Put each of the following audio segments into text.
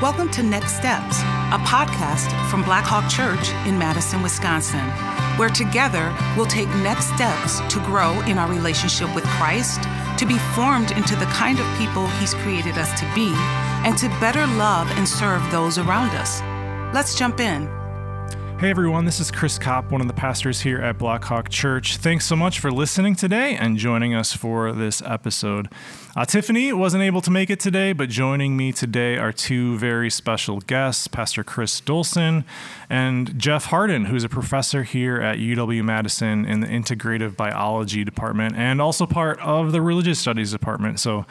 Welcome to Next Steps, a podcast from Blackhawk Church in Madison, Wisconsin, where together we'll take next steps to grow in our relationship with Christ, to be formed into the kind of people He's created us to be, and to better love and serve those around us. Let's jump in. Hey everyone, this is Chris Kopp, one of the pastors here at Blackhawk Church. Thanks so much for listening today and joining us for this episode. Tiffany wasn't able to make it today, but joining me today are two very special guests, Pastor Chris Dolson and Jeff Hardin, who's a professor here at UW-Madison in the Integrative Biology Department and also part of the Religious Studies Department. So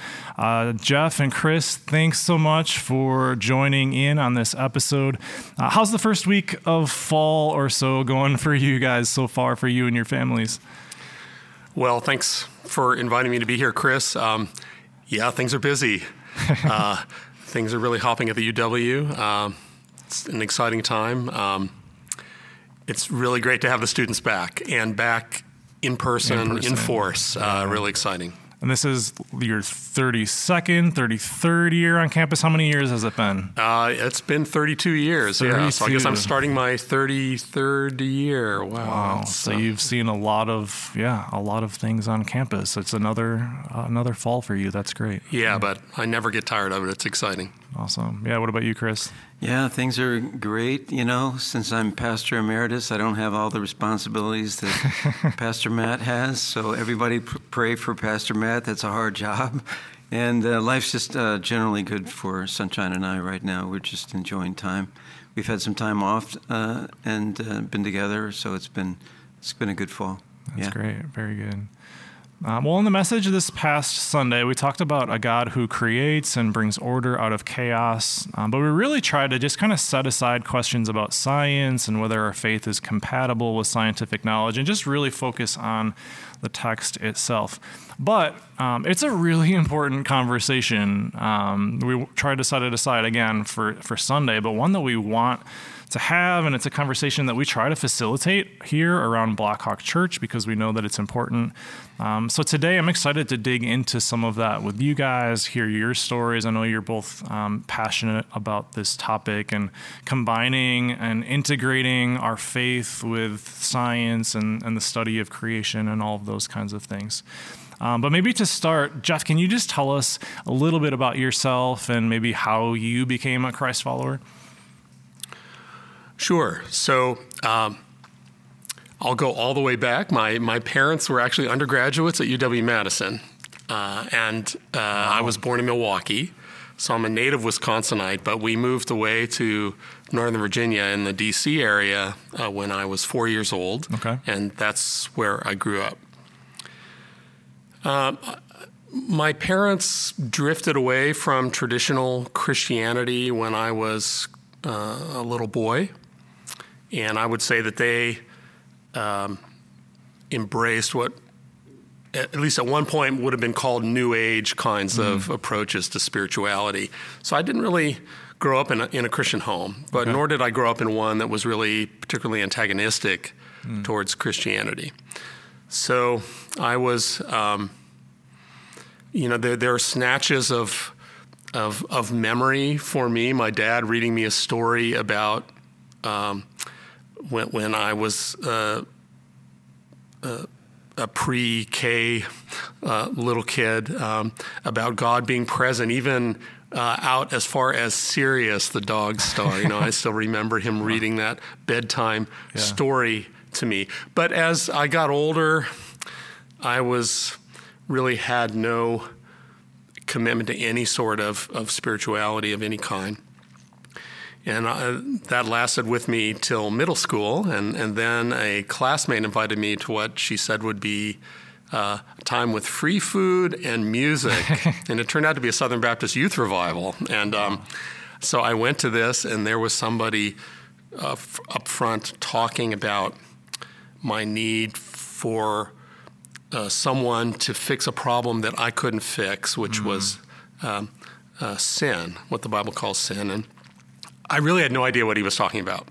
Jeff and Chris, thanks so much for joining in on this episode. How's the first week of fall or so going for you guys so far, for you and your families? Well, thanks for inviting me to be here, Chris. Yeah, things are busy. Things are really hopping at the UW. It's an exciting time. It's really great to have the students back and back in person, in force. Yeah. Really exciting. And this is your 33rd year on campus. How many years has it been? It's been 32 years. 32. Yeah, so I guess I'm starting my 33rd year. Wow. So you've seen a lot of things on campus. It's another fall for you. That's great. Yeah, but I never get tired of it. It's exciting. Awesome. Yeah. What about you, Chris? Yeah, things are great. You know, since I'm pastor emeritus, I don't have all the responsibilities that Pastor Matt has. So everybody pray for Pastor Matt. That's a hard job. And life's just generally good for Sunshine and I right now. We're just enjoying time. We've had some time off and been together. So it's been a good fall. That's great. Very good. Well, in the message this past Sunday, we talked about a God who creates and brings order out of chaos, but we really tried to just kind of set aside questions about science and whether our faith is compatible with scientific knowledge and just really focus on the text itself. But it's a really important conversation. We tried to set it aside again for Sunday, but one that we want to have, and it's a conversation that we try to facilitate here around Blackhawk Church because we know that it's important. So today I'm excited to dig into some of that with you guys, hear your stories. I know you're both passionate about this topic and combining and integrating our faith with science and the study of creation and all of those kinds of things. But maybe to start, Jeff, can you just tell us a little bit about yourself and maybe how you became a Christ follower? Sure. So I'll go all the way back. My parents were actually undergraduates at UW-Madison, and I was born in Milwaukee. So I'm a native Wisconsinite, but we moved away to Northern Virginia in the D.C. area when I was 4 years old, and that's where I grew up. My parents drifted away from traditional Christianity when I was a little boy. And I would say that they embraced what, at least at one point, would have been called New Age kinds of approaches to spirituality. So I didn't really grow up in a Christian home, but nor did I grow up in one that was really particularly antagonistic towards Christianity. So I was, there are snatches of memory for me. My dad reading me a story about when I was a pre-K little kid, about God being present, even out as far as Sirius, the dog star. You know, I still remember him reading that bedtime story to me. But as I got older, I was really had no commitment to any sort of spirituality of any kind. And that lasted with me till middle school. And then a classmate invited me to what she said would be time with free food and music. And it turned out to be a Southern Baptist youth revival. And so I went to this, and there was somebody up front talking about my need for someone to fix a problem that I couldn't fix, which was sin, what the Bible calls sin. And I really had no idea what he was talking about.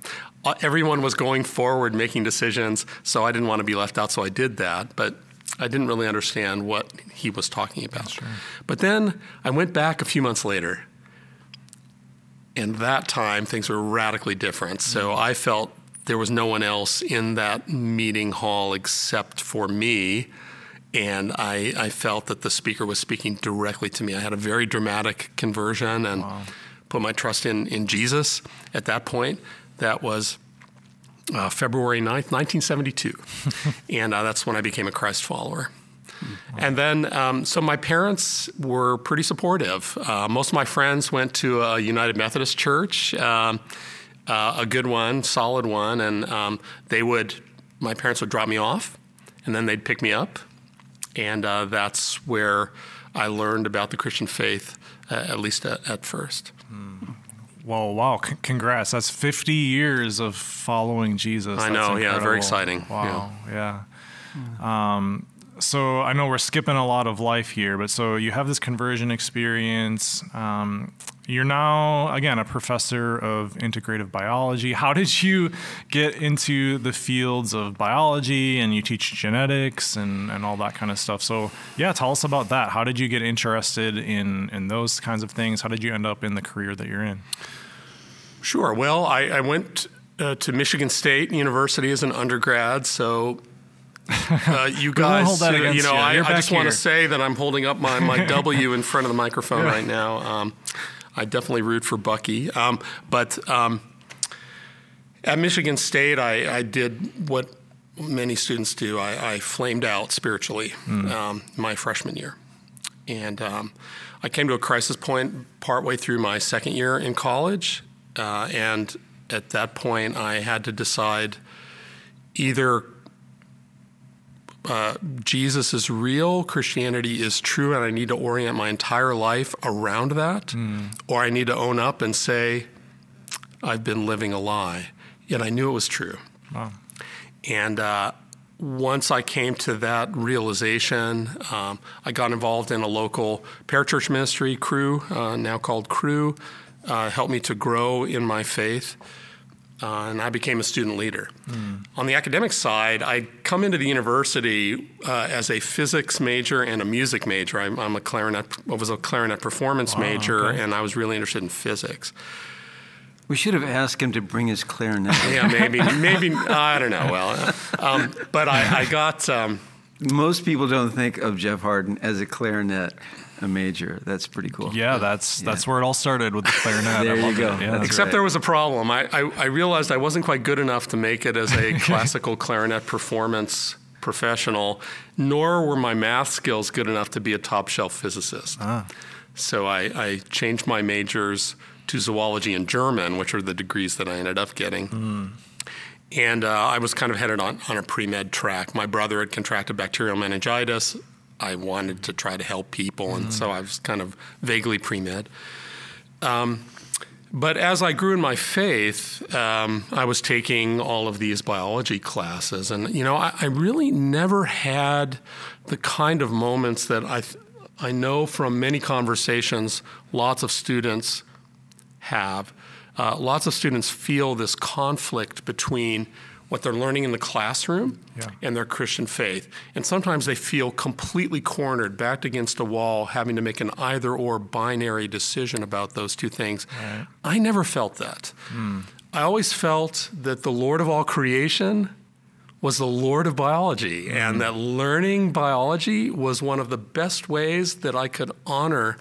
Everyone was going forward, making decisions, so I didn't want to be left out, so I did that, but I didn't really understand what he was talking about. But then I went back a few months later, in that time, things were radically different. So I felt there was no one else in that meeting hall except for me. And I felt that the speaker was speaking directly to me. I had a very dramatic conversion and put my trust in Jesus at that point. That was February 9th, 1972. And that's when I became a Christ follower. And then, so my parents were pretty supportive. Most of my friends went to a United Methodist church, a good one, solid one. And my parents would drop me off, and then they'd pick me up. And that's where I learned about the Christian faith, at least at first. Well, wow. Congrats. That's 50 years of following Jesus. I know. That's incredible. Yeah. Very exciting. Wow. Yeah. So I know we're skipping a lot of life here, but so you have this conversion experience. You're now, again, a professor of integrative biology. How did you get into the fields of biology, and you teach genetics and all that kind of stuff? So yeah, tell us about that. How did you get interested in those kinds of things? How did you end up in the career that you're in? Sure. Well, I went to Michigan State University as an undergrad, so... you guys, you know, I just want to say that I'm holding up my W in front of the microphone right now. I definitely root for Bucky. But at Michigan State, I did what many students do. I flamed out spiritually my freshman year. And I came to a crisis point partway through my second year in college. And at that point, I had to decide either Jesus is real, Christianity is true, and I need to orient my entire life around that, or I need to own up and say, I've been living a lie. Yet I knew it was true. Wow. And once I came to that realization, I got involved in a local parachurch ministry, Crew, now called Crew, helped me to grow in my faith. And I became a student leader. On the academic side, I come into the university as a physics major and a music major. I was a clarinet performance major, and I was really interested in physics. We should have asked him to bring his clarinet. Yeah, maybe I don't know. Well, but I got. Most people don't think of Jeff Hardin as a clarinet. A major. That's pretty cool. Yeah, that's where it all started with the clarinet. There you go. Yeah. Except there was a problem. I realized I wasn't quite good enough to make it as a classical clarinet performance professional, nor were my math skills good enough to be a top shelf physicist. So I changed my majors to zoology and German, which are the degrees that I ended up getting. And I was kind of headed on a pre-med track. My brother had contracted bacterial meningitis. I wanted to try to help people, and so I was kind of vaguely pre-med. But as I grew in my faith, I was taking all of these biology classes, and you know, I really never had the kind of moments that I know from many conversations lots of students have. Lots of students feel this conflict between what they're learning in the classroom and their Christian faith. And sometimes they feel completely cornered, backed against a wall, having to make an either-or binary decision about those two things. Right. I never felt that. I always felt that the Lord of all creation was the Lord of biology, and that learning biology was one of the best ways that I could honor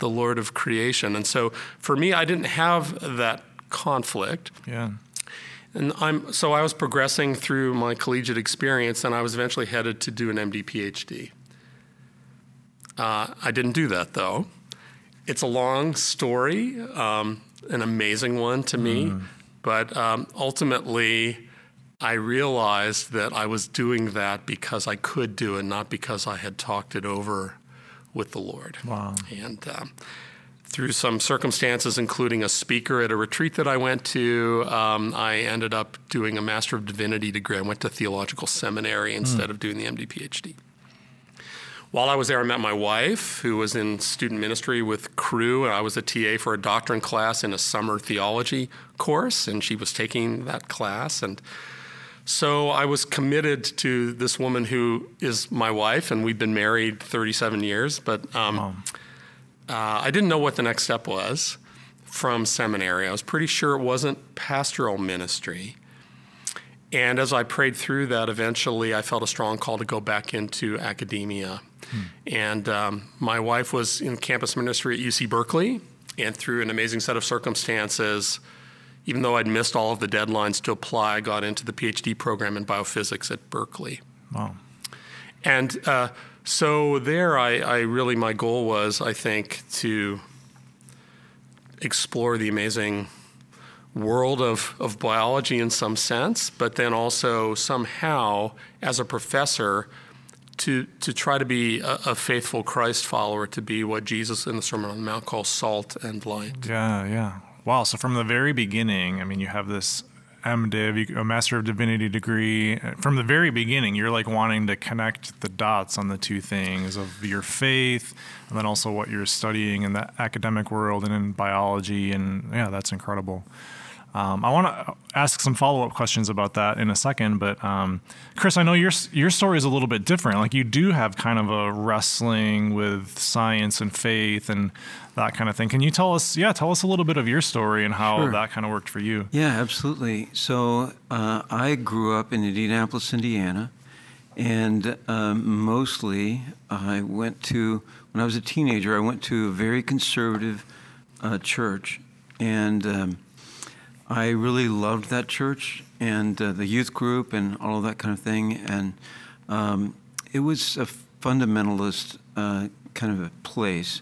the Lord of creation. And so for me, I didn't have that conflict. Yeah. And so I was progressing through my collegiate experience, and I was eventually headed to do an MD, PhD. I didn't do that, though. It's a long story, an amazing one to me, but ultimately I realized that I was doing that because I could do it, not because I had talked it over with the Lord. Wow. And through some circumstances, including a speaker at a retreat that I went to, I ended up doing a Master of Divinity degree. I went to theological seminary instead of doing the MD, PhD. While I was there, I met my wife, who was in student ministry with Crew, and I was a TA for a doctrine class in a summer theology course, and she was taking that class. And so I was committed to this woman who is my wife, and we've been married 37 years, but I didn't know what the next step was. from seminary. I was pretty sure it wasn't pastoral ministry. And as I prayed through that, eventually I felt a strong call to go back into academia. And my wife was in campus ministry at UC Berkeley, and through an amazing set of circumstances, even though I'd missed all of the deadlines to apply, I got into the PhD program in biophysics at Berkeley. Wow. And so there, I really, my goal was, I think, to explore the amazing world of biology in some sense, but then also somehow, as a professor, to try to be a faithful Christ follower, to be what Jesus in the Sermon on the Mount calls salt and light. Yeah, yeah. Wow, so from the very beginning, I mean, you have this MDiv, a Master of Divinity degree. From the very beginning, you're like wanting to connect the dots on the two things of your faith and then also what you're studying in the academic world and in biology. And yeah, that's incredible. I want to ask some follow-up questions about that in a second, but Chris, I know your story is a little bit different. Like you do have kind of a wrestling with science and faith and that kind of thing. Can you tell us a little bit of your story and how Sure. that kind of worked for you? Yeah, absolutely. So I grew up in Indianapolis, Indiana, and mostly when I was a teenager, I went to a very conservative church, and I really loved that church and the youth group and all of that kind of thing. And it was a fundamentalist kind of a place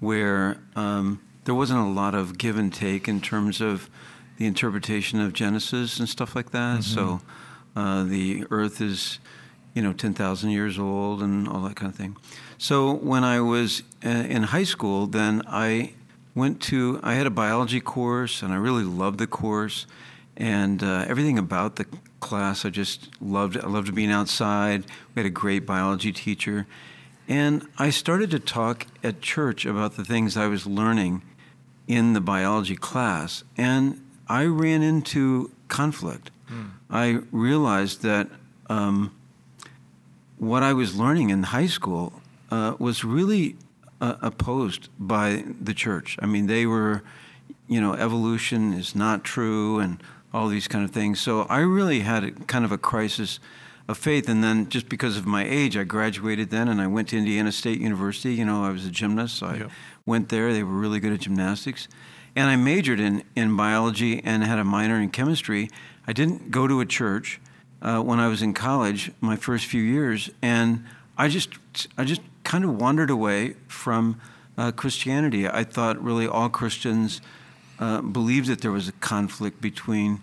where there wasn't a lot of give and take in terms of the interpretation of Genesis and stuff like that. Mm-hmm. So the earth is, 10,000 years old and all that kind of thing. So when I was in high school, then I had a biology course, and I really loved the course, and everything about the class I just loved. I loved being outside. We had a great biology teacher. And I started to talk at church about the things I was learning in the biology class, and I ran into conflict. Mm. I realized that what I was learning in high school was really opposed by the church. I mean, they were, evolution is not true and all these kind of things. So I really had kind of a crisis of faith. And then just because of my age, I graduated then and I went to Indiana State University. I was a gymnast, so I Yep. went there. They were really good at gymnastics. And I majored in biology and had a minor in chemistry. I didn't go to a church when I was in college my first few years. And I just kind of wandered away from Christianity. I thought really all Christians believed that there was a conflict between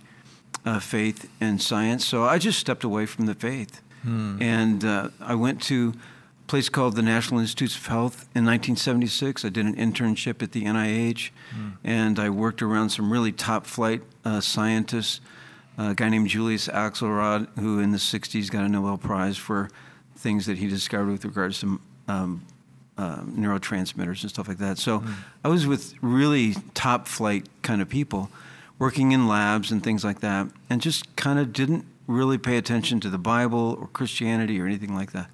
faith and science. So I just stepped away from the faith. Hmm. And I went to a place called the National Institutes of Health in 1976. I did an internship at the NIH, and I worked around some really top-flight scientists, a guy named Julius Axelrod, who in the 60s got a Nobel Prize for things that he discovered with regards to neurotransmitters and stuff like that. So I was with really top flight kind of people working in labs and things like that, and just kind of didn't really pay attention to the Bible or Christianity or anything like that.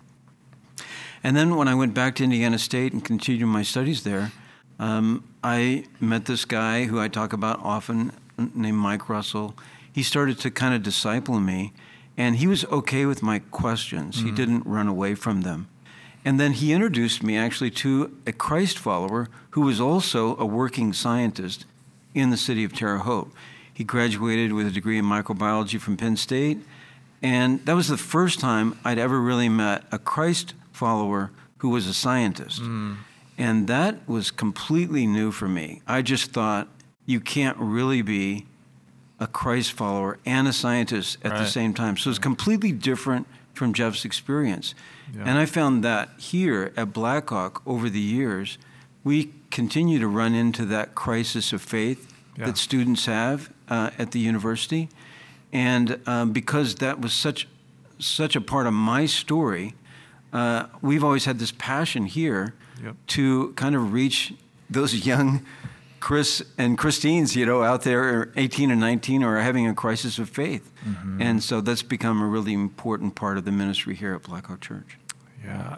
And then when I went back to Indiana State and continued my studies there, I met this guy who I talk about often named Mike Russell. He started to kind of disciple me, and he was okay with my questions. He didn't run away from them. And then he introduced me actually to a Christ follower who was also a working scientist in the city of Terre Haute. He graduated with a degree in microbiology from Penn State. And that was the first time I'd ever really met a Christ follower who was a scientist. Mm. And that was completely new for me. I just thought you can't really be a Christ follower and a scientist at Right. the same time. So it's completely different from Jeff's experience. Yeah. And I found that here at Blackhawk over the years, we continue to run into that crisis of faith Yeah. that students have at the university. And because that was such a part of my story, we've always had this passion here Yep. to kind of reach those young Chris and Christines, out there 18 and 19 are having a crisis of faith. Mm-hmm. And so that's become a really important part of the ministry here at Blackhawk Church. Yeah,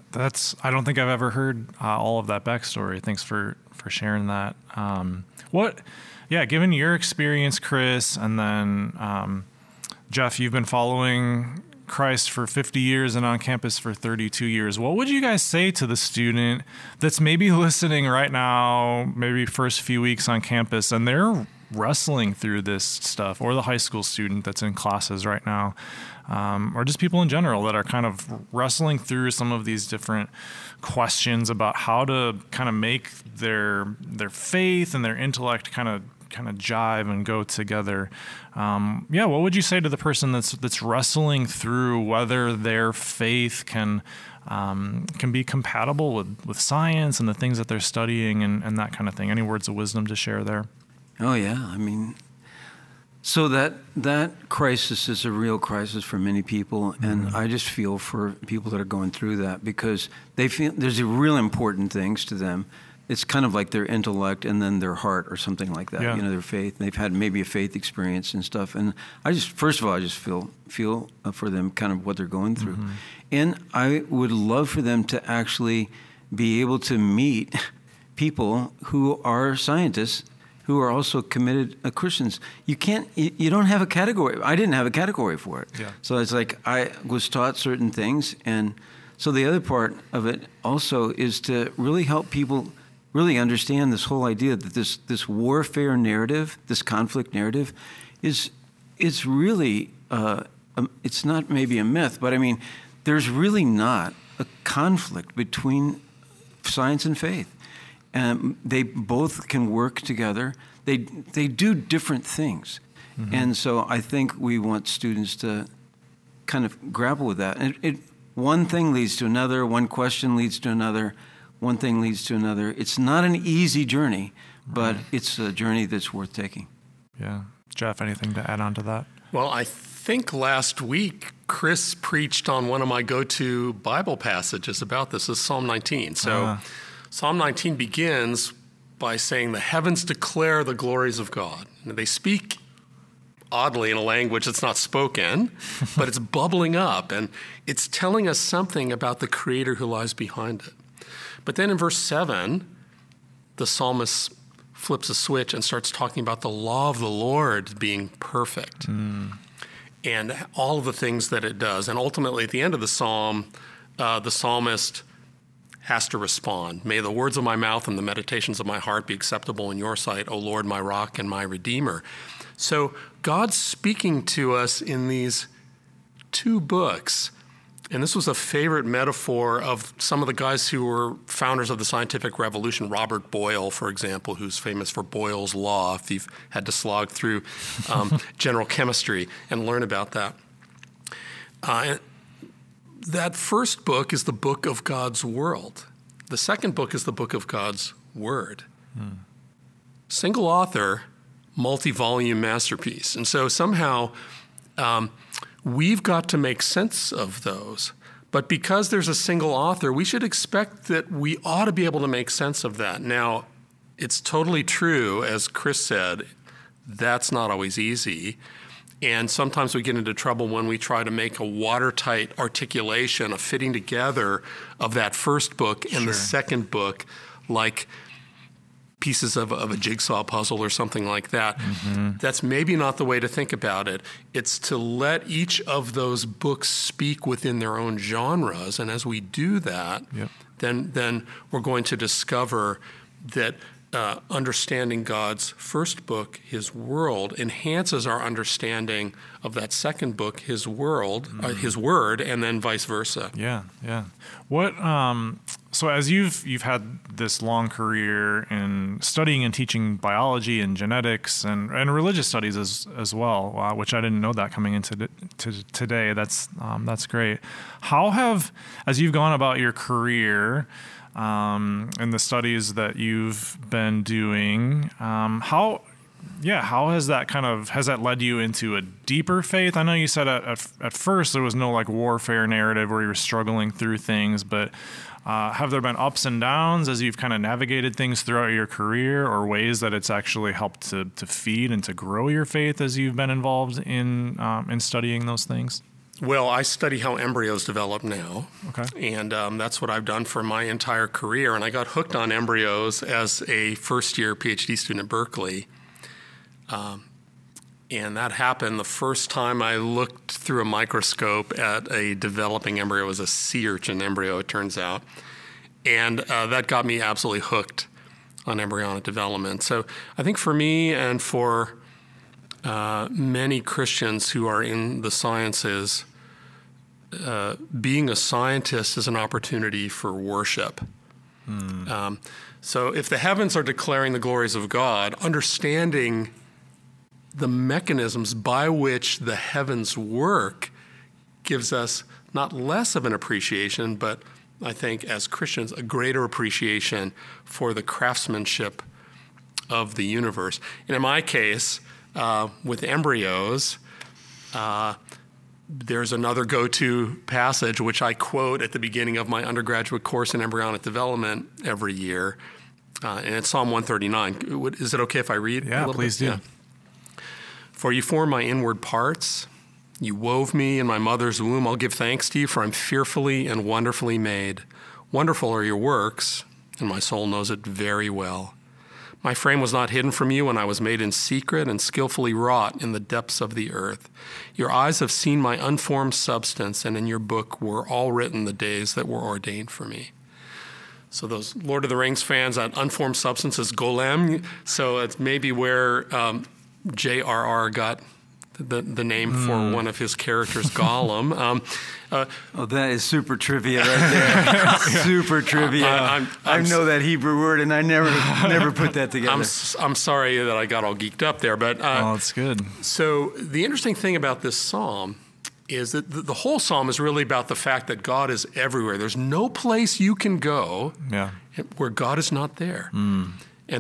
I don't think I've ever heard all of that backstory. Thanks for, for sharing that. Given your experience, Chris, and then Jeff, you've been following Christ for 50 years and on campus for 32 years. What would you guys say to the student that's maybe listening right now, maybe first few weeks on campus, and they're wrestling through this stuff, or the high school student that's in classes right now, or just people in general that are kind of wrestling through some of these different questions about how to kind of make their faith and their intellect kind of jive and go together. What would you say to the person that's wrestling through whether their faith can be compatible with science and the things that they're studying and that kind of thing? Any words of wisdom to share there? Oh yeah, I mean, so that crisis is a real crisis for many people, and I just feel for people that are going through that, because they feel there's real important things to them. It's kind of like their intellect and then their heart or something like that, their faith. They've had maybe a faith experience and stuff. And I just, first of all, I just feel for them kind of what they're going through. Mm-hmm. And I would love for them to actually be able to meet people who are scientists who are also committed Christians. You don't have a category. I didn't have a category for it. Yeah. So it's like I was taught certain things. And so the other part of it also is to really help people really understand this whole idea that this warfare narrative, this conflict narrative, is really, it's not maybe a myth, but I mean, there's really not a conflict between science and faith. And they both can work together. They do different things. Mm-hmm. And so I think we want students to kind of grapple with that. And one thing leads to another, one question leads to another, one thing leads to another. It's not an easy journey, but it's a journey that's worth taking. Yeah. Jeff, anything to add on to that? Well, I think last week, Chris preached on one of my go-to Bible passages about this. It's Psalm 19. So Psalm 19 begins by saying, the heavens declare the glories of God. And they speak oddly in a language that's not spoken, but it's bubbling up. And it's telling us something about the Creator who lies behind it. But then in verse 7, the psalmist flips a switch and starts talking about the law of the Lord being perfect and all of the things that it does. And ultimately, at the end of the psalm, the psalmist has to respond. May the words of my mouth and the meditations of my heart be acceptable in your sight, O Lord, my rock and my redeemer. So God's speaking to us in these two books. And this was a favorite metaphor of some of the guys who were founders of the scientific revolution. Robert Boyle, for example, who's famous for Boyle's law, if you've had to slog through general chemistry and learn about that. That first book is the book of God's world. The second book is the book of God's word. Single author, multi-volume masterpiece. And so somehow we've got to make sense of those. But because there's a single author, we should expect that we ought to be able to make sense of that. Now, it's totally true, as Chris said, that's not always easy. And sometimes we get into trouble when we try to make a watertight articulation, a fitting together of that first book and the second book, like pieces of a jigsaw puzzle or something like that. Mm-hmm. That's maybe not the way to think about it. It's to let each of those books speak within their own genres. And as we do that, then we're going to discover that understanding God's first book, his world, enhances our understanding of that second book, his world, his word, and then vice versa. Yeah. What, so as you've had this long career in studying and teaching biology and genetics and religious studies as well, which I didn't know that coming into today, that's great. How have, as you've gone about your career, and the studies that you've been doing, how has that led you into a deeper faith? I know you said at first there was no like warfare narrative where you were struggling through things, but have there been ups and downs as you've kind of navigated things throughout your career, or ways that it's actually helped to feed and to grow your faith as you've been involved in studying those things? Well, I study how embryos develop now, okay, and that's what I've done for my entire career. And I got hooked on embryos as a first-year PhD student at Berkeley, and that happened the first time I looked through a microscope at a developing embryo. It was a sea urchin embryo, it turns out, and that got me absolutely hooked on embryonic development. So I think for me and for many Christians who are in the sciences, being a scientist is an opportunity for worship. Mm. So if the heavens are declaring the glories of God, understanding the mechanisms by which the heavens work gives us not less of an appreciation, but I think as Christians, a greater appreciation for the craftsmanship of the universe. And in my case, with embryos, there's another go-to passage which I quote at the beginning of my undergraduate course in embryonic development every year, and it's Psalm 139. Is it okay if I read a little bit? Please do. Yeah. For you formed my inward parts, you wove me in my mother's womb. I'll give thanks to you, for I'm fearfully and wonderfully made. Wonderful are your works, and my soul knows it very well. My frame was not hidden from you when I was made in secret and skillfully wrought in the depths of the earth. Your eyes have seen my unformed substance, and in your book were all written the days that were ordained for me. So those Lord of the Rings fans, that unformed substance is Golem. So it's maybe where J.R.R. got the name for one of his characters, Gollum. Oh, that is super trivia right there. Super trivia. I know that Hebrew word, and I never put that together. I'm sorry that I got all geeked up there, but oh, it's good. So the interesting thing about this psalm is that the whole psalm is really about the fact that God is everywhere. There's no place you can go where God is not there, and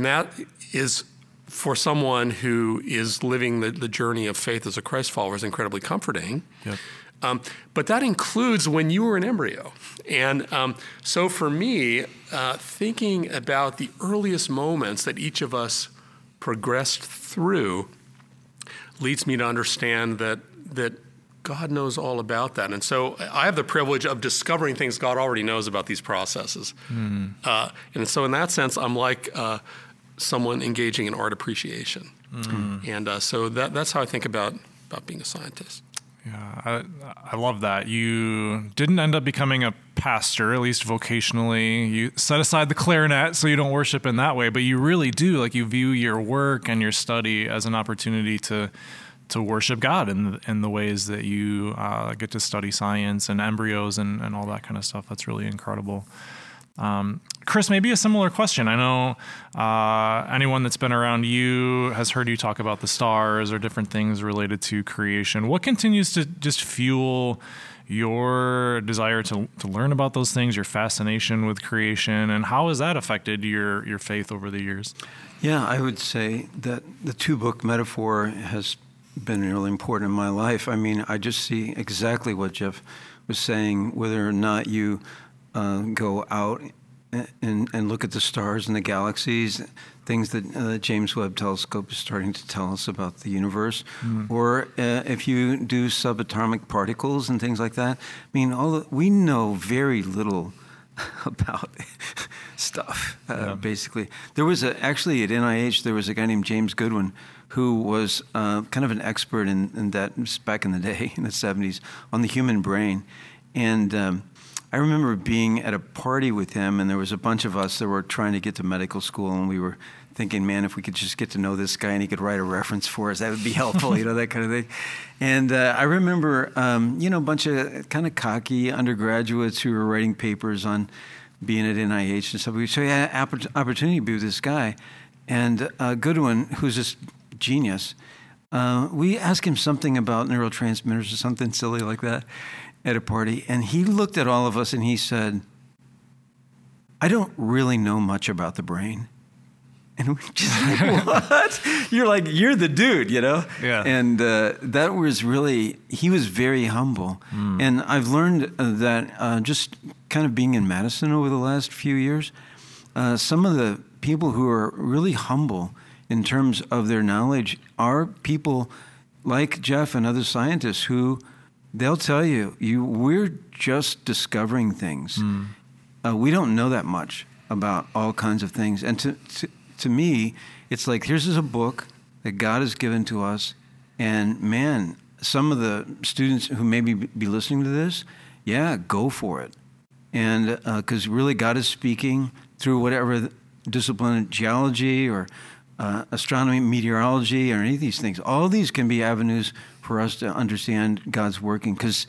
that is, for someone who is living the journey of faith as a Christ follower, is incredibly comforting. Yep. But that includes when you were an embryo. And so for me, thinking about the earliest moments that each of us progressed through leads me to understand that God knows all about that. And so I have the privilege of discovering things God already knows about these processes. Mm. And so in that sense, I'm like someone engaging in art appreciation. Mm. And so that's how I think about being a scientist. Yeah, I love that. You didn't end up becoming a pastor, at least vocationally. You set aside the clarinet so you don't worship in that way, but you really do, like, you view your work and your study as an opportunity to worship God in the ways that you get to study science and embryos and all that kind of stuff. That's really incredible. Chris, maybe a similar question. I know anyone that's been around you has heard you talk about the stars or different things related to creation. What continues to just fuel your desire to learn about those things, your fascination with creation, and how has that affected your faith over the years? Yeah, I would say that the two-book metaphor has been really important in my life. I mean, I just see exactly what Jeff was saying, whether or not you go out and look at the stars and the galaxies, things that James Webb Telescope is starting to tell us about the universe, or if you do subatomic particles and things like that. I mean, we know very little about stuff, basically. There was actually at NIH, there was a guy named James Goodwin who was kind of an expert in that back in the day, in the 70s, on the human brain. And I remember being at a party with him, and there was a bunch of us that were trying to get to medical school, and we were thinking, man, if we could just get to know this guy and he could write a reference for us, that would be helpful, you know, that kind of thing. And I remember, you know, a bunch of kind of cocky undergraduates who were writing papers on being at NIH and stuff. So we had an opportunity to be with this guy. And Goodwin, who's this genius, we asked him something about neurotransmitters or something silly like that at a party, and he looked at all of us and he said, I don't really know much about the brain. And we're just like, what? You're like, you're the dude, you know? Yeah. And that was really, he was very humble. Mm. And I've learned that just kind of being in Madison over the last few years, some of the people who are really humble in terms of their knowledge are people like Jeff and other scientists who they'll tell you, we're just discovering things. Mm. We don't know that much about all kinds of things. And to me, it's like, here's a book that God has given to us. And man, some of the students who maybe be listening to this, yeah, go for it. And because really God is speaking through whatever discipline, geology or astronomy, meteorology, or any of these things. All these can be avenues for us to understand God's working. Because,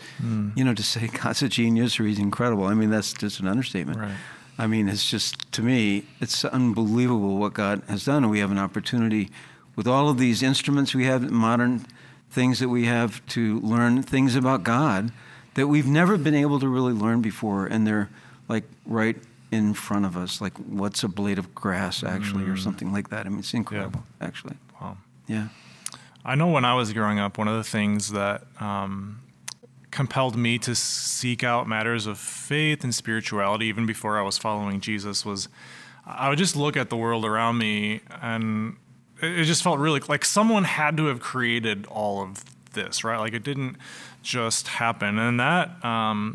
you know, to say God's a genius or he's incredible, I mean, that's just an understatement. Right. I mean, it's just, to me, it's unbelievable what God has done. And we have an opportunity with all of these instruments we have, modern things that we have, to learn things about God that we've never been able to really learn before. And they're like right in front of us, like what's a blade of grass actually, or something like that. I mean, it's incredible, actually. Wow. Yeah. I know when I was growing up, one of the things that compelled me to seek out matters of faith and spirituality, even before I was following Jesus, was I would just look at the world around me, and it just felt really like someone had to have created all of this, right? Like it didn't just happen. And that,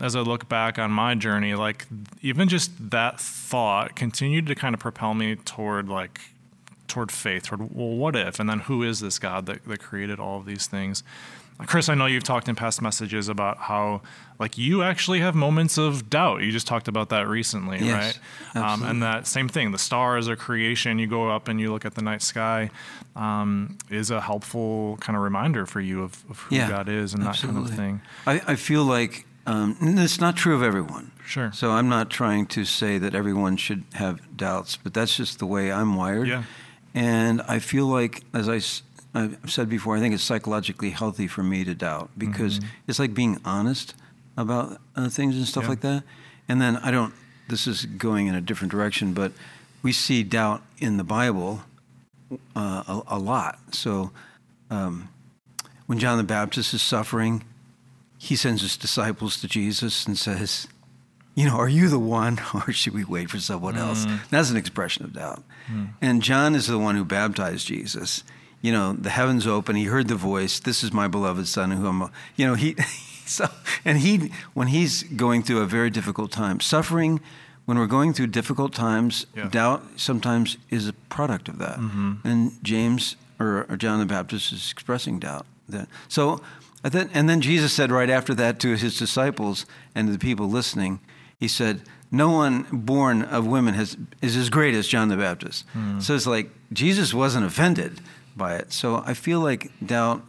as I look back on my journey, like even just that thought continued to kind of propel me toward toward faith, toward, well, what if, and then who is this God that created all of these things? Chris, I know you've talked in past messages about how like you actually have moments of doubt. You just talked about that recently, yes, right? And that same thing, the stars are creation. You go up and you look at the night sky, is a helpful kind of reminder for you of who God is and that kind of thing. I feel like it's not true of everyone. Sure. So I'm not trying to say that everyone should have doubts, but that's just the way I'm wired. Yeah. And I feel like, as I've said before, I think it's psychologically healthy for me to doubt, because it's like being honest about things and stuff like that. And then this is going in a different direction, but we see doubt in the Bible a lot. So when John the Baptist is suffering, he sends his disciples to Jesus and says, you know, are you the one, or should we wait for someone else? That's an expression of doubt. And John is the one who baptized Jesus. You know, the heavens open, he heard the voice, this is my beloved son who I'm, you know, when he's going through a very difficult time, suffering, when we're going through difficult times, doubt sometimes is a product of that. And James or John the Baptist is expressing doubt. And then Jesus said right after that to his disciples and to the people listening, he said, no one born of women is as great as John the Baptist. So it's like Jesus wasn't offended by it. So I feel like doubt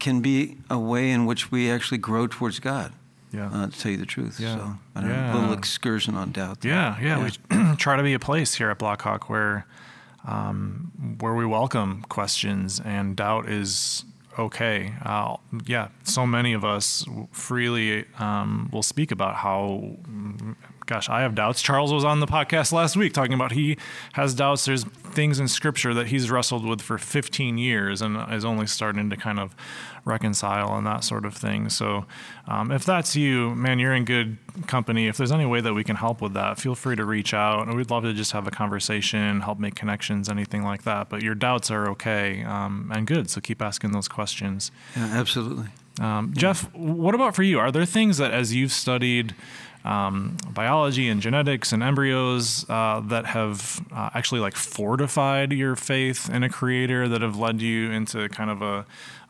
can be a way in which we actually grow towards God, to tell you the truth. Yeah. So I don't know, a little excursion on doubt. We try to be a place here at Blackhawk where we welcome questions, and doubt is okay. So many of us freely will speak about how, gosh, I have doubts. Charles was on the podcast last week talking about he has doubts. There's things in Scripture that he's wrestled with for 15 years and is only starting to kind of reconcile and that sort of thing. So if that's you, man, you're in good company. If there's any way that we can help with that, feel free to reach out. And we'd love to just have a conversation, help make connections, anything like that. But your doubts are okay and good. So keep asking those questions. Yeah, absolutely. Jeff, what about for you? Are there things that as you've studied biology and genetics and embryos that have actually fortified your faith in a creator, that have led you into kind of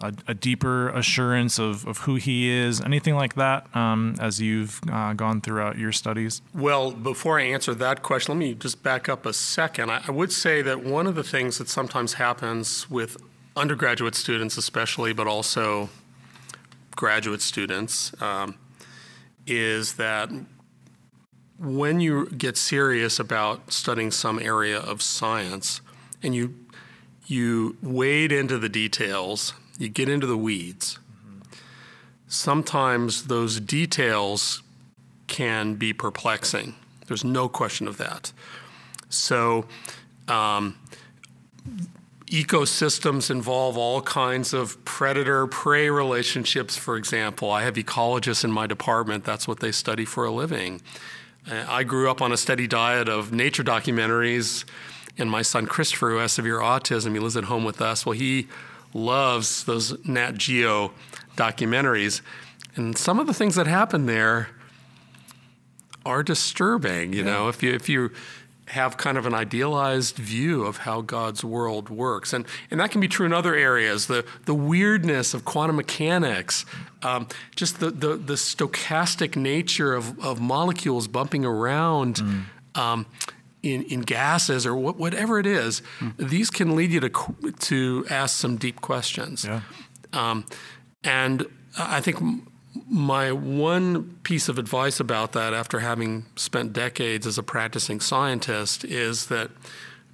a deeper assurance of who he is, anything like that as you've gone throughout your studies? Well, before I answer that question, let me just back up a second. I would say that one of the things that sometimes happens with undergraduate students especially, but also graduate students, is that when you get serious about studying some area of science and you wade into the details, you get into the weeds, sometimes those details can be perplexing. There's no question of that. So ecosystems involve all kinds of predator-prey relationships, for example. I have ecologists in my department. That's what they study for a living. I grew up on a steady diet of nature documentaries, and my son Christopher, who has severe autism, he lives at home with us. Well, he loves those Nat Geo documentaries, And some of the things that happen there are disturbing. You know, if you have kind of an idealized view of how God's world works. And that can be true in other areas. The weirdness of quantum mechanics, just the stochastic nature of molecules bumping around in gases or whatever it is, these can lead you to ask some deep questions. Yeah. And I think my one piece of advice about that, after having spent decades as a practicing scientist, is that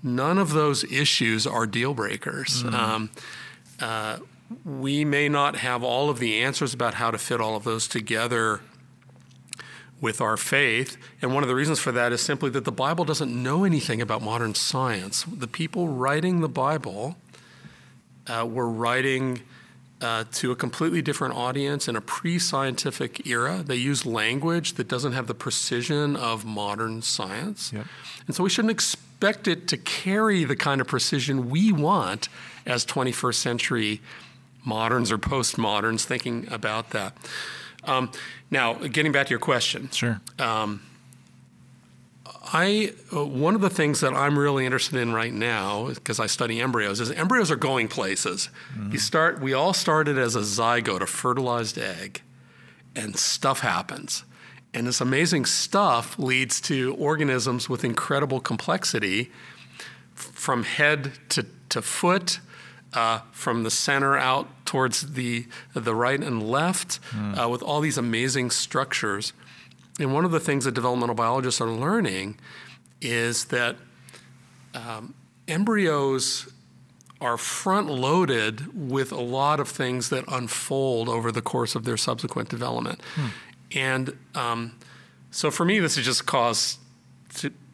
none of those issues are deal breakers. We may not have all of the answers about how to fit all of those together with our faith. And one of the reasons for that is simply that the Bible doesn't know anything about modern science. The people writing the Bible were writing to a completely different audience in a pre-scientific era. They use language that doesn't have the precision of modern science. Yep. And so we shouldn't expect it to carry the kind of precision we want as 21st century moderns or postmoderns thinking about that. Now, getting back to your question. Sure. One of the things that I'm really interested in right now, because I study embryos, is embryos are going places. We all started as a zygote, a fertilized egg, and stuff happens. And this amazing stuff leads to organisms with incredible complexity, from head to foot, from the center out towards the right and left, with all these amazing structures. And one of the things that developmental biologists are learning is that embryos are front-loaded with a lot of things that unfold over the course of their subsequent development. And so for me, this is just cause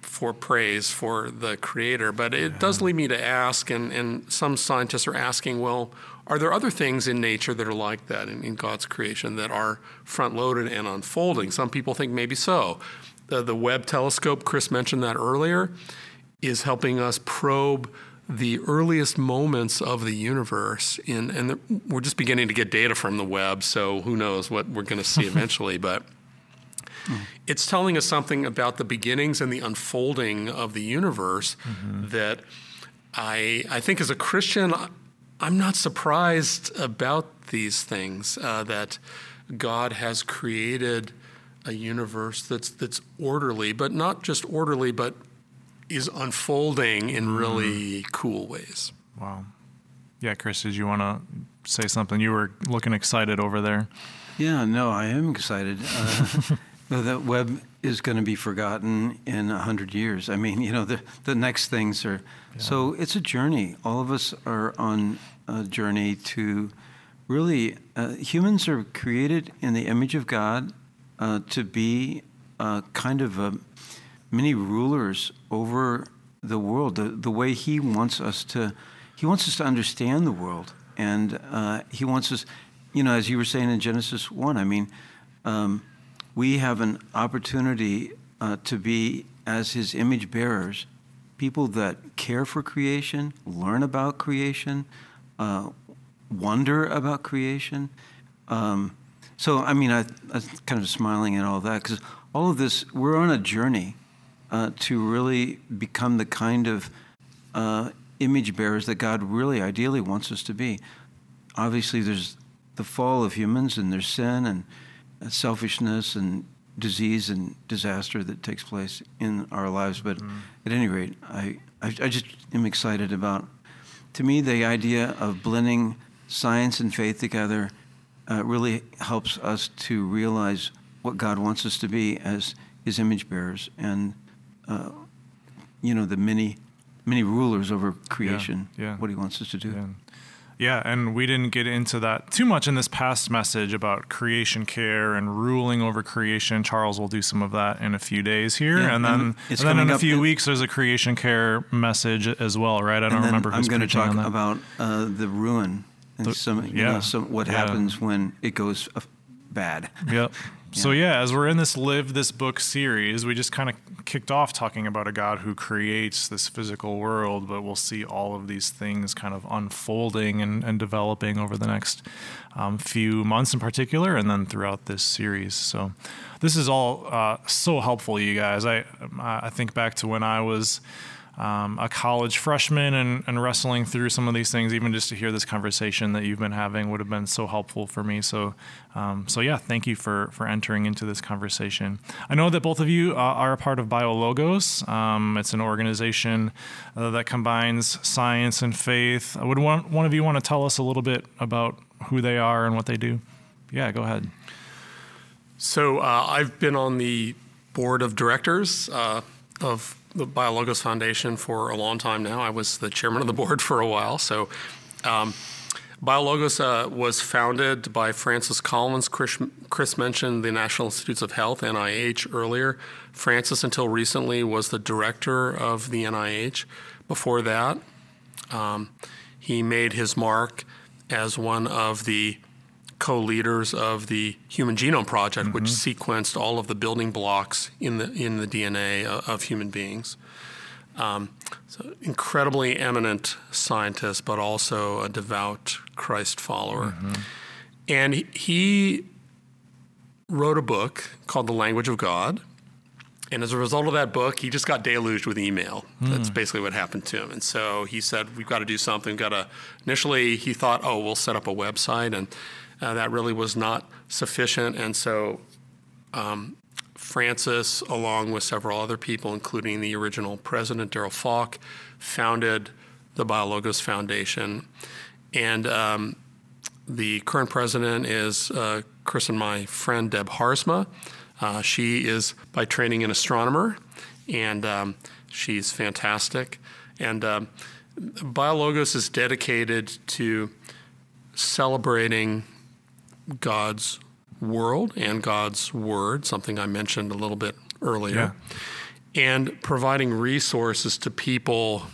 for praise for the creator. But it does lead me to ask, and some scientists are asking, well, are there other things in nature that are like that in God's creation that are front-loaded and unfolding? Some people think maybe so. The Webb Telescope, Chris mentioned that earlier, is helping us probe the earliest moments of the universe. And we're just beginning to get data from the Webb, so who knows what we're going to see eventually. But it's telling us something about the beginnings and the unfolding of the universe that I think as a Christian, I'm not surprised about these things, that God has created a universe that's orderly, but not just orderly, but is unfolding in really cool ways. Wow. Yeah, Chris, did you want to say something? You were looking excited over there. Yeah, no, I am excited. That Webb is going to be forgotten in 100 years. I mean, you know, the next things are... Yeah. So it's a journey. All of us are on a journey to really... humans are created in the image of God to be kind of mini rulers over the world, the way he wants us to... He wants us to understand the world. And he wants us... You know, as you were saying in Genesis 1, I mean... we have an opportunity to be, as his image bearers, people that care for creation, learn about creation, wonder about creation. So, I mean, I'm kind of smiling at all that, because all of this, we're on a journey to really become the kind of image bearers that God really ideally wants us to be. Obviously, there's the fall of humans and their sin and selfishness and disease and disaster that takes place in our lives. But at any rate, I just am excited about, to me, the idea of blending science and faith together really helps us to realize what God wants us to be as his image bearers and, you know, the many rulers over creation, what he wants us to do. Yeah. Yeah, and we didn't get into that too much in this past message about creation care and ruling over creation. Charles will do some of that in a few days here. Yeah, and then in a few weeks, there's a creation care message as well, right? I don't remember who's preaching on that. I'm going to talk about the ruin and what happens when it goes bad. Yep. So yeah, as we're in this Live This Book series, we just kind of kicked off talking about a God who creates this physical world, but we'll see all of these things kind of unfolding and developing over the next few months in particular, and then throughout this series. So this is all so helpful, you guys. I think back to when I was a college freshman and wrestling through some of these things. Even just to hear this conversation that you've been having would have been so helpful for me. So, yeah, thank you for entering into this conversation. I know that both of you are a part of BioLogos. It's an organization that combines science and faith. Would one of you want to tell us a little bit about who they are and what they do? Yeah, go ahead. So I've been on the board of directors of the BioLogos Foundation for a long time now. I was the chairman of the board for a while. So BioLogos was founded by Francis Collins. Chris mentioned the National Institutes of Health, NIH, earlier. Francis, until recently, was the director of the NIH. Before that, he made his mark as one of the co-leaders of the Human Genome Project, which sequenced all of the building blocks in the DNA of human beings. So incredibly eminent scientist, but also a devout Christ follower. And he wrote a book called The Language of God. And as a result of that book, he just got deluged with email. That's basically what happened to him. And so he said, we've got to do something. Initially, he thought, oh, we'll set up a website. And that really was not sufficient. And so Francis, along with several other people, including the original president, Darrell Falk, founded the BioLogos Foundation. And the current president is Chris and my friend, Deb Harsma. She is, by training, an astronomer, and she's fantastic. And BioLogos is dedicated to celebrating God's world and God's word, something I mentioned a little bit earlier, and providing resources to people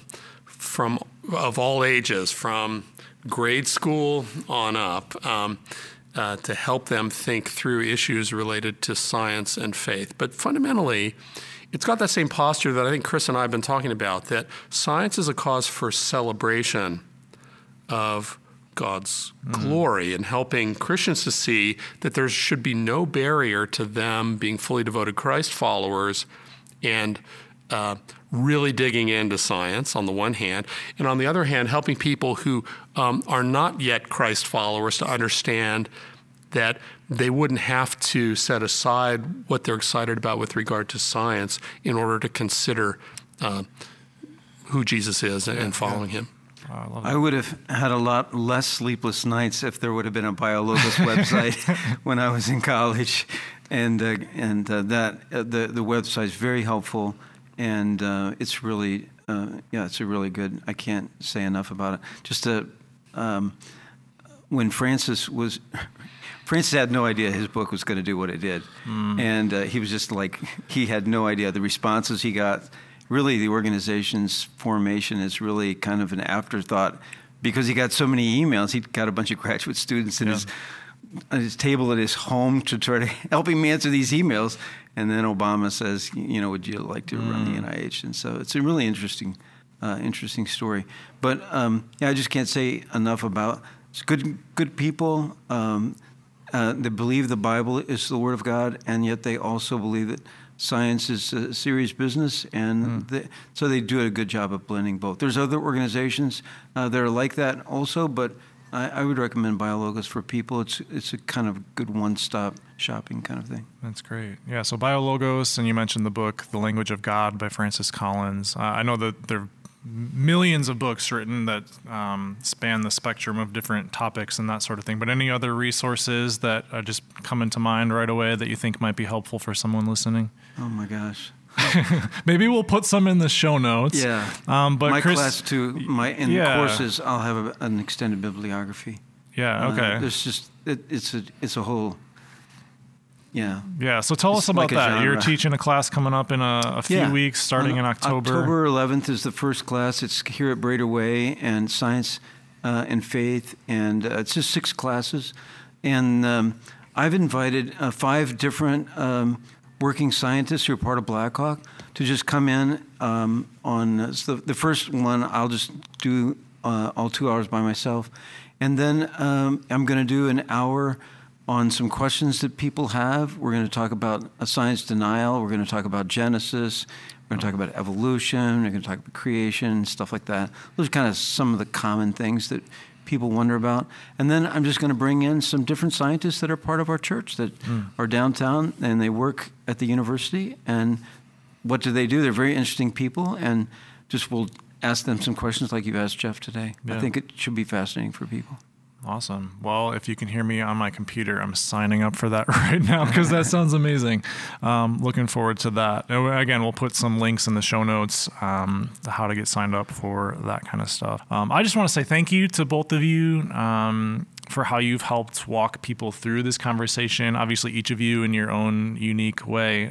of all ages, from grade school on up, to help them think through issues related to science and faith. But fundamentally, it's got that same posture that I think Chris and I have been talking about, that science is a cause for celebration of God's glory and helping Christians to see that there should be no barrier to them being fully devoted Christ followers and really digging into science on the one hand, and on the other hand, helping people who are not yet Christ followers to understand that they wouldn't have to set aside what they're excited about with regard to science in order to consider who Jesus is and following him. Oh, I would have had a lot less sleepless nights if there would have been a BioLogos website when I was in college. And the website is very helpful. And it's really, it's a really good, I can't say enough about it. Just when Francis had no idea his book was going to do what it did. And he was just like, he had no idea. The responses he got, really the organization's formation is really kind of an afterthought because he got so many emails. He got a bunch of graduate students in his table at his home to try to help him answer these emails. And then Obama says, you know, would you like to run the NIH? And so it's a really interesting story. But I just can't say enough about it's good people that believe the Bible is the Word of God, and yet they also believe that science is a serious business, and so they do a good job of blending both. There's other organizations that are like that also, but I would recommend BioLogos for people. It's a kind of good one-stop shopping kind of thing. That's great. Yeah, so BioLogos, and you mentioned the book, The Language of God by Francis Collins. I know that there are millions of books written that span the spectrum of different topics and that sort of thing, but any other resources that just come into mind right away that you think might be helpful for someone listening? Oh, my gosh. Maybe we'll put some in the show notes. Yeah. But my class too, courses, I'll have an extended bibliography. Yeah. Okay. There's just, it's a whole, Yeah. So tell us about that. Genre. You're teaching a class coming up in a few weeks, starting in October. October 11th is the first class. It's here at Brader Way, and science and faith. And it's just 6 classes. And I've invited 5 different working scientists who are part of Blackhawk to just come in on so the first one. I'll just do all 2 hours by myself, and then I'm going to do an hour on some questions that people have. We're going to talk about science denial. We're going to talk about Genesis. We're going to talk about evolution. We're going to talk about creation, stuff like that. Those are kind of some of the common things that people wonder about. And then I'm just going to bring in some different scientists that are part of our church that are downtown, and they work at the university. And what do they do? They're very interesting people, and just we'll ask them some questions like you've asked Jeff today. Yeah. I think it should be fascinating for people. Awesome. Well, if you can hear me on my computer, I'm signing up for that right now because that sounds amazing. Looking forward to that. Again, we'll put some links in the show notes, how to get signed up for that kind of stuff. I just want to say thank you to both of you for how you've helped walk people through this conversation. Obviously, each of you in your own unique way.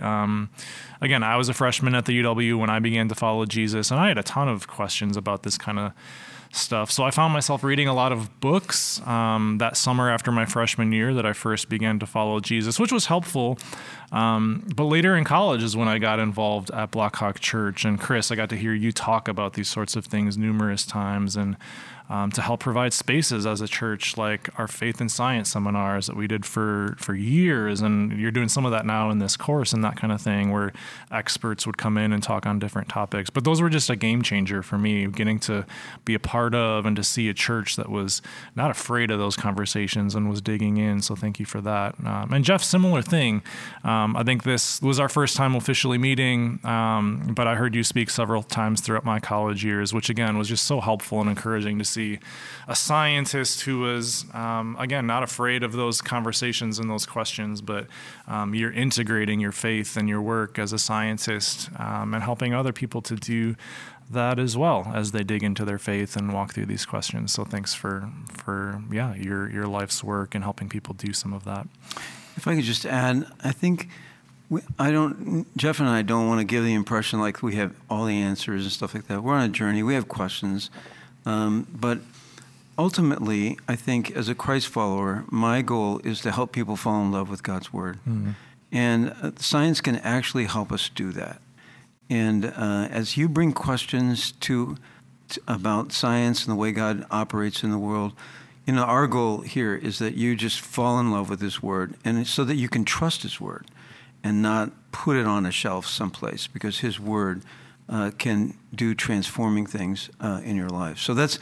Again, I was a freshman at the UW when I began to follow Jesus, and I had a ton of questions about this kind of stuff. So I found myself reading a lot of books that summer after my freshman year that I first began to follow Jesus, which was helpful. But later in college is when I got involved at Blackhawk Church. And Chris, I got to hear you talk about these sorts of things numerous times, and to help provide spaces as a church, like our faith and science seminars that we did for years. And you're doing some of that now in this course and that kind of thing, where experts would come in and talk on different topics. But those were just a game changer for me, getting to be a part of and to see a church that was not afraid of those conversations and was digging in. So thank you for that. And Jeff, similar thing. I think this was our first time officially meeting, but I heard you speak several times throughout my college years, which again was just so helpful and encouraging to see a scientist who was, again, not afraid of those conversations and those questions, but you're integrating your faith and your work as a scientist and helping other people to do that as well as they dig into their faith and walk through these questions. So thanks for your life's work and helping people do some of that. If I could just add, I think Jeff and I don't want to give the impression like we have all the answers and stuff like that. We're on a journey. We have questions. But ultimately, I think as a Christ follower, my goal is to help people fall in love with God's word. Mm-hmm. And science can actually help us do that. And as you bring questions about science and the way God operates in the world, you know, our goal here is that you just fall in love with his word, and so that you can trust his word and not put it on a shelf someplace, because his word can do transforming things in your life. So that's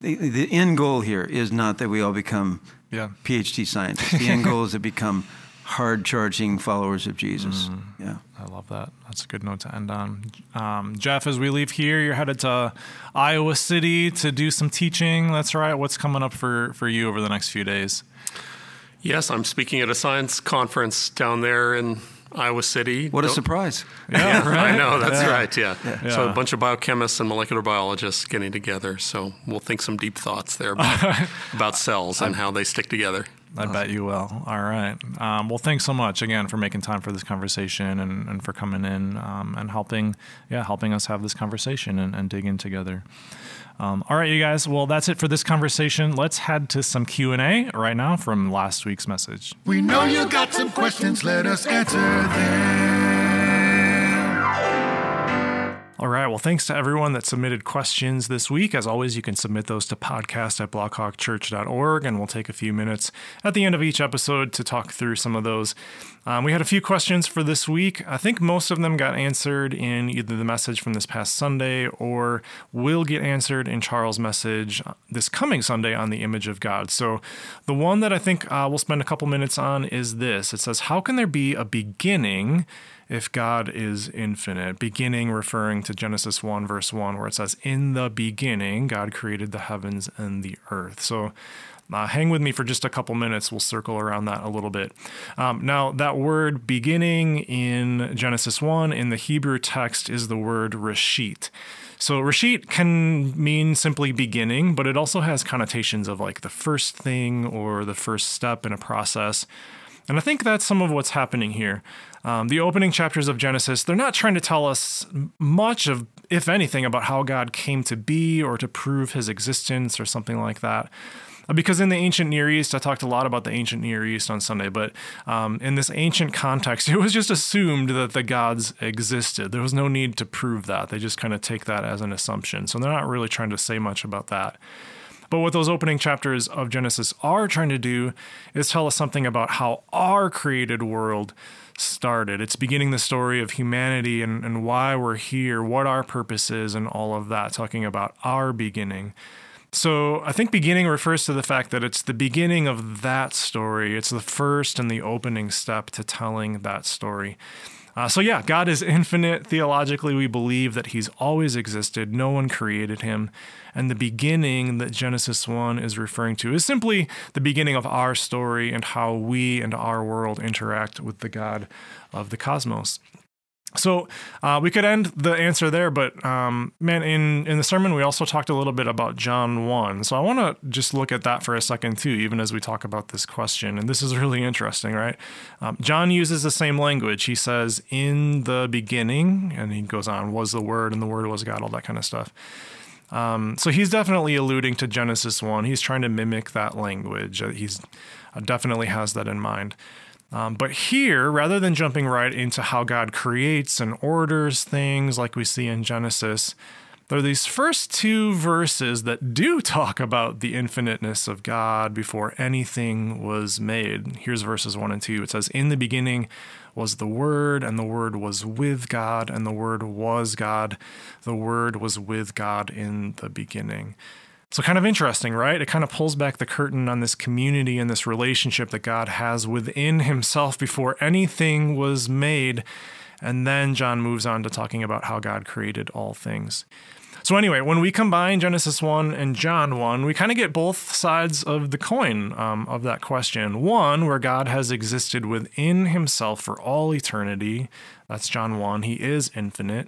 the end goal here is not that we all become PhD scientists. The end goal is to become hard-charging followers of Jesus. Yeah, I love that. That's a good note to end on. Jeff, as we leave here, you're headed to Iowa City to do some teaching. That's right. What's coming up for you over the next few days? Yes, I'm speaking at a science conference down there in Iowa City. What a surprise. Yeah, right? I know. That's right. Yeah. So a bunch of biochemists and molecular biologists getting together. So we'll think some deep thoughts there about cells and how they stick together. I bet you will. All right. Well, thanks so much again for making time for this conversation and for coming in and helping us have this conversation and dig in together. All right, you guys. Well, that's it for this conversation. Let's head to some Q&A right now from last week's message. We know you got some questions. Let us answer them. All right. Well, thanks to everyone that submitted questions this week. As always, you can submit those to podcast@blackhawkchurch.org, and we'll take a few minutes at the end of each episode to talk through some of those. We had a few questions for this week. I think most of them got answered in either the message from this past Sunday or will get answered in Charles' message this coming Sunday on the image of God. So the one that I think we'll spend a couple minutes on is this. It says, how can there be a beginning if God is infinite? Beginning referring to Genesis 1 verse 1, where it says, in the beginning, God created the heavens and the earth. So hang with me for just a couple minutes. We'll circle around that a little bit. Now, that word beginning in Genesis 1 in the Hebrew text is the word reshit. So reshit can mean simply beginning, but it also has connotations of like the first thing or the first step in a process. And I think that's some of what's happening here. The opening chapters of Genesis, they're not trying to tell us much of, if anything, about how God came to be or to prove his existence or something like that. Because in the ancient Near East, I talked a lot about the ancient Near East on Sunday, but in this ancient context, it was just assumed that the gods existed. There was no need to prove that. They just kind of take that as an assumption. So they're not really trying to say much about that. But what those opening chapters of Genesis are trying to do is tell us something about how our created world started. It's beginning the story of humanity and why we're here, what our purpose is, and all of that, talking about our beginning. So I think beginning refers to the fact that it's the beginning of that story. It's the first and the opening step to telling that story. So yeah, God is infinite. Theologically, we believe that he's always existed. No one created him. And the beginning that Genesis 1 is referring to is simply the beginning of our story and how we and our world interact with the God of the cosmos. So we could end the answer there, but man, in the sermon, we also talked a little bit about John 1. So I want to just look at that for a second, too, even as we talk about this question. And this is really interesting, right? John uses the same language. He says, in the beginning, and he goes on, was the Word, and the Word was God, all that kind of stuff. So he's definitely alluding to Genesis 1. He's trying to mimic that language. He's definitely has that in mind. But here, rather than jumping right into how God creates and orders things like we see in Genesis, there are these first two verses that do talk about the infiniteness of God before anything was made. Here's verses 1 and 2. It says, in the beginning was the Word, and the Word was with God, and the Word was God. The Word was with God in the beginning. So kind of interesting, right? It kind of pulls back the curtain on this community and this relationship that God has within himself before anything was made. And then John moves on to talking about how God created all things. So anyway, when we combine Genesis 1 and John 1, we kind of get both sides of the coin of that question. One, where God has existed within himself for all eternity. That's John 1. He is infinite.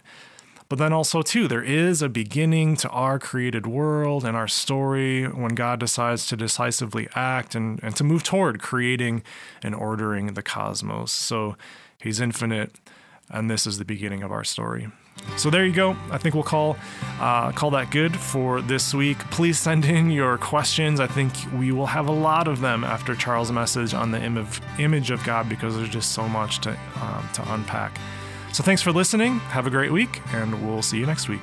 But then also, too, there is a beginning to our created world and our story when God decides to decisively act and to move toward creating and ordering the cosmos. So he's infinite, and this is the beginning of our story. So there you go. I think we'll call that good for this week. Please send in your questions. I think we will have a lot of them after Charles' message on the image of God, because there's just so much to unpack. So thanks for listening. Have a great week, and we'll see you next week.